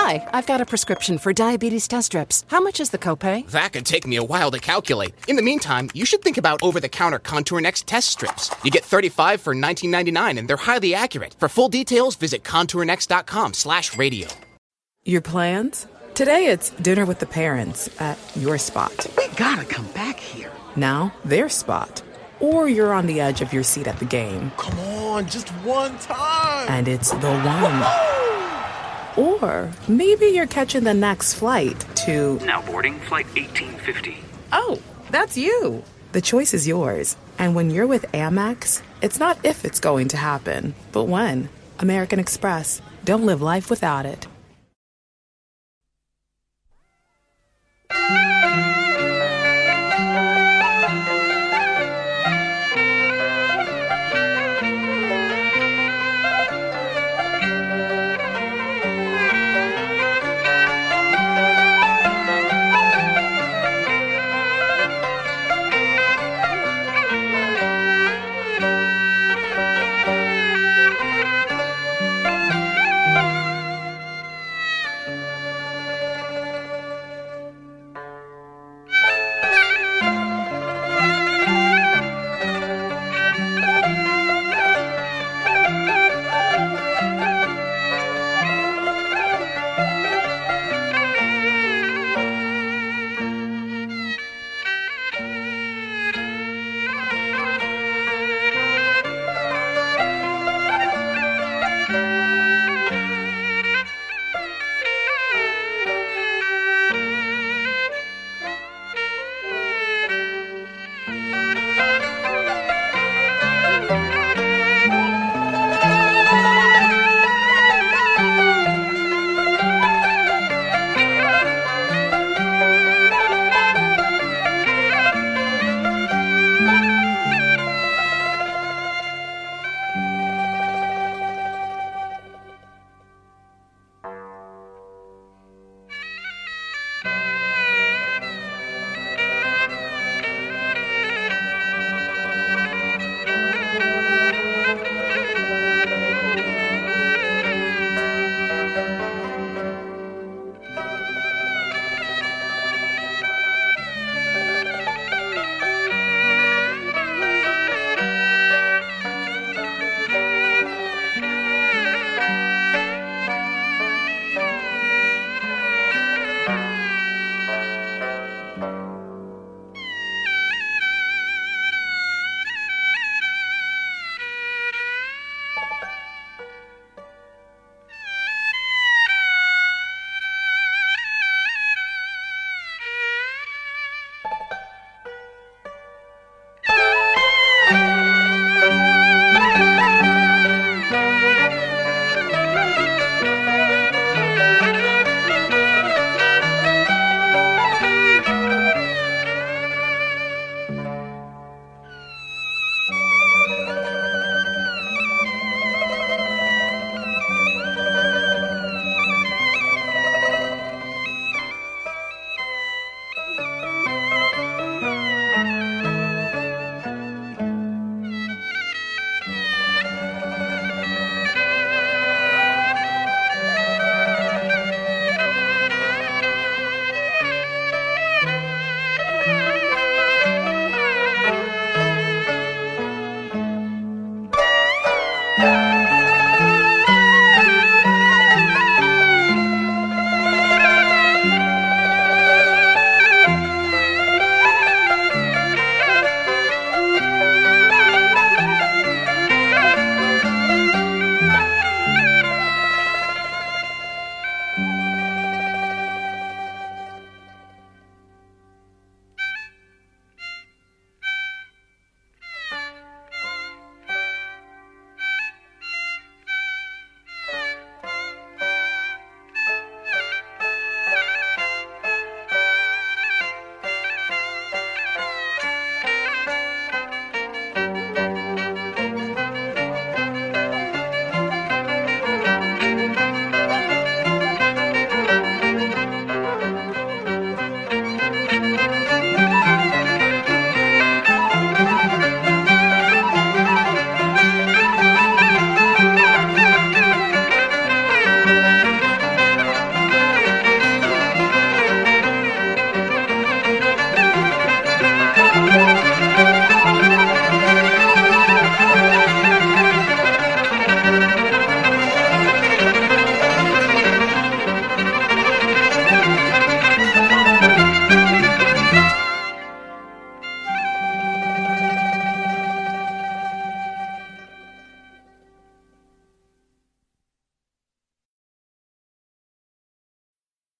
Hi, I've got a prescription for diabetes test strips. How much is the copay? That could take me a while to calculate. In the meantime, you should think about over-the-counter Contour Next test strips. You get 35 for $19.99, and they're highly accurate. For full details, visit contournext.com/radio. Your plans? Today it's dinner with the parents at your spot. We gotta come back here. Now, their spot. Or you're on the edge of your seat at the game. Come on, just one time! And it's the one. Whoa! Or maybe you're catching the next flight to... Now boarding flight 1850. Oh, that's you. The choice is yours. And when you're with Amex, it's not if it's going to happen, but when. American Express. Don't live life without it.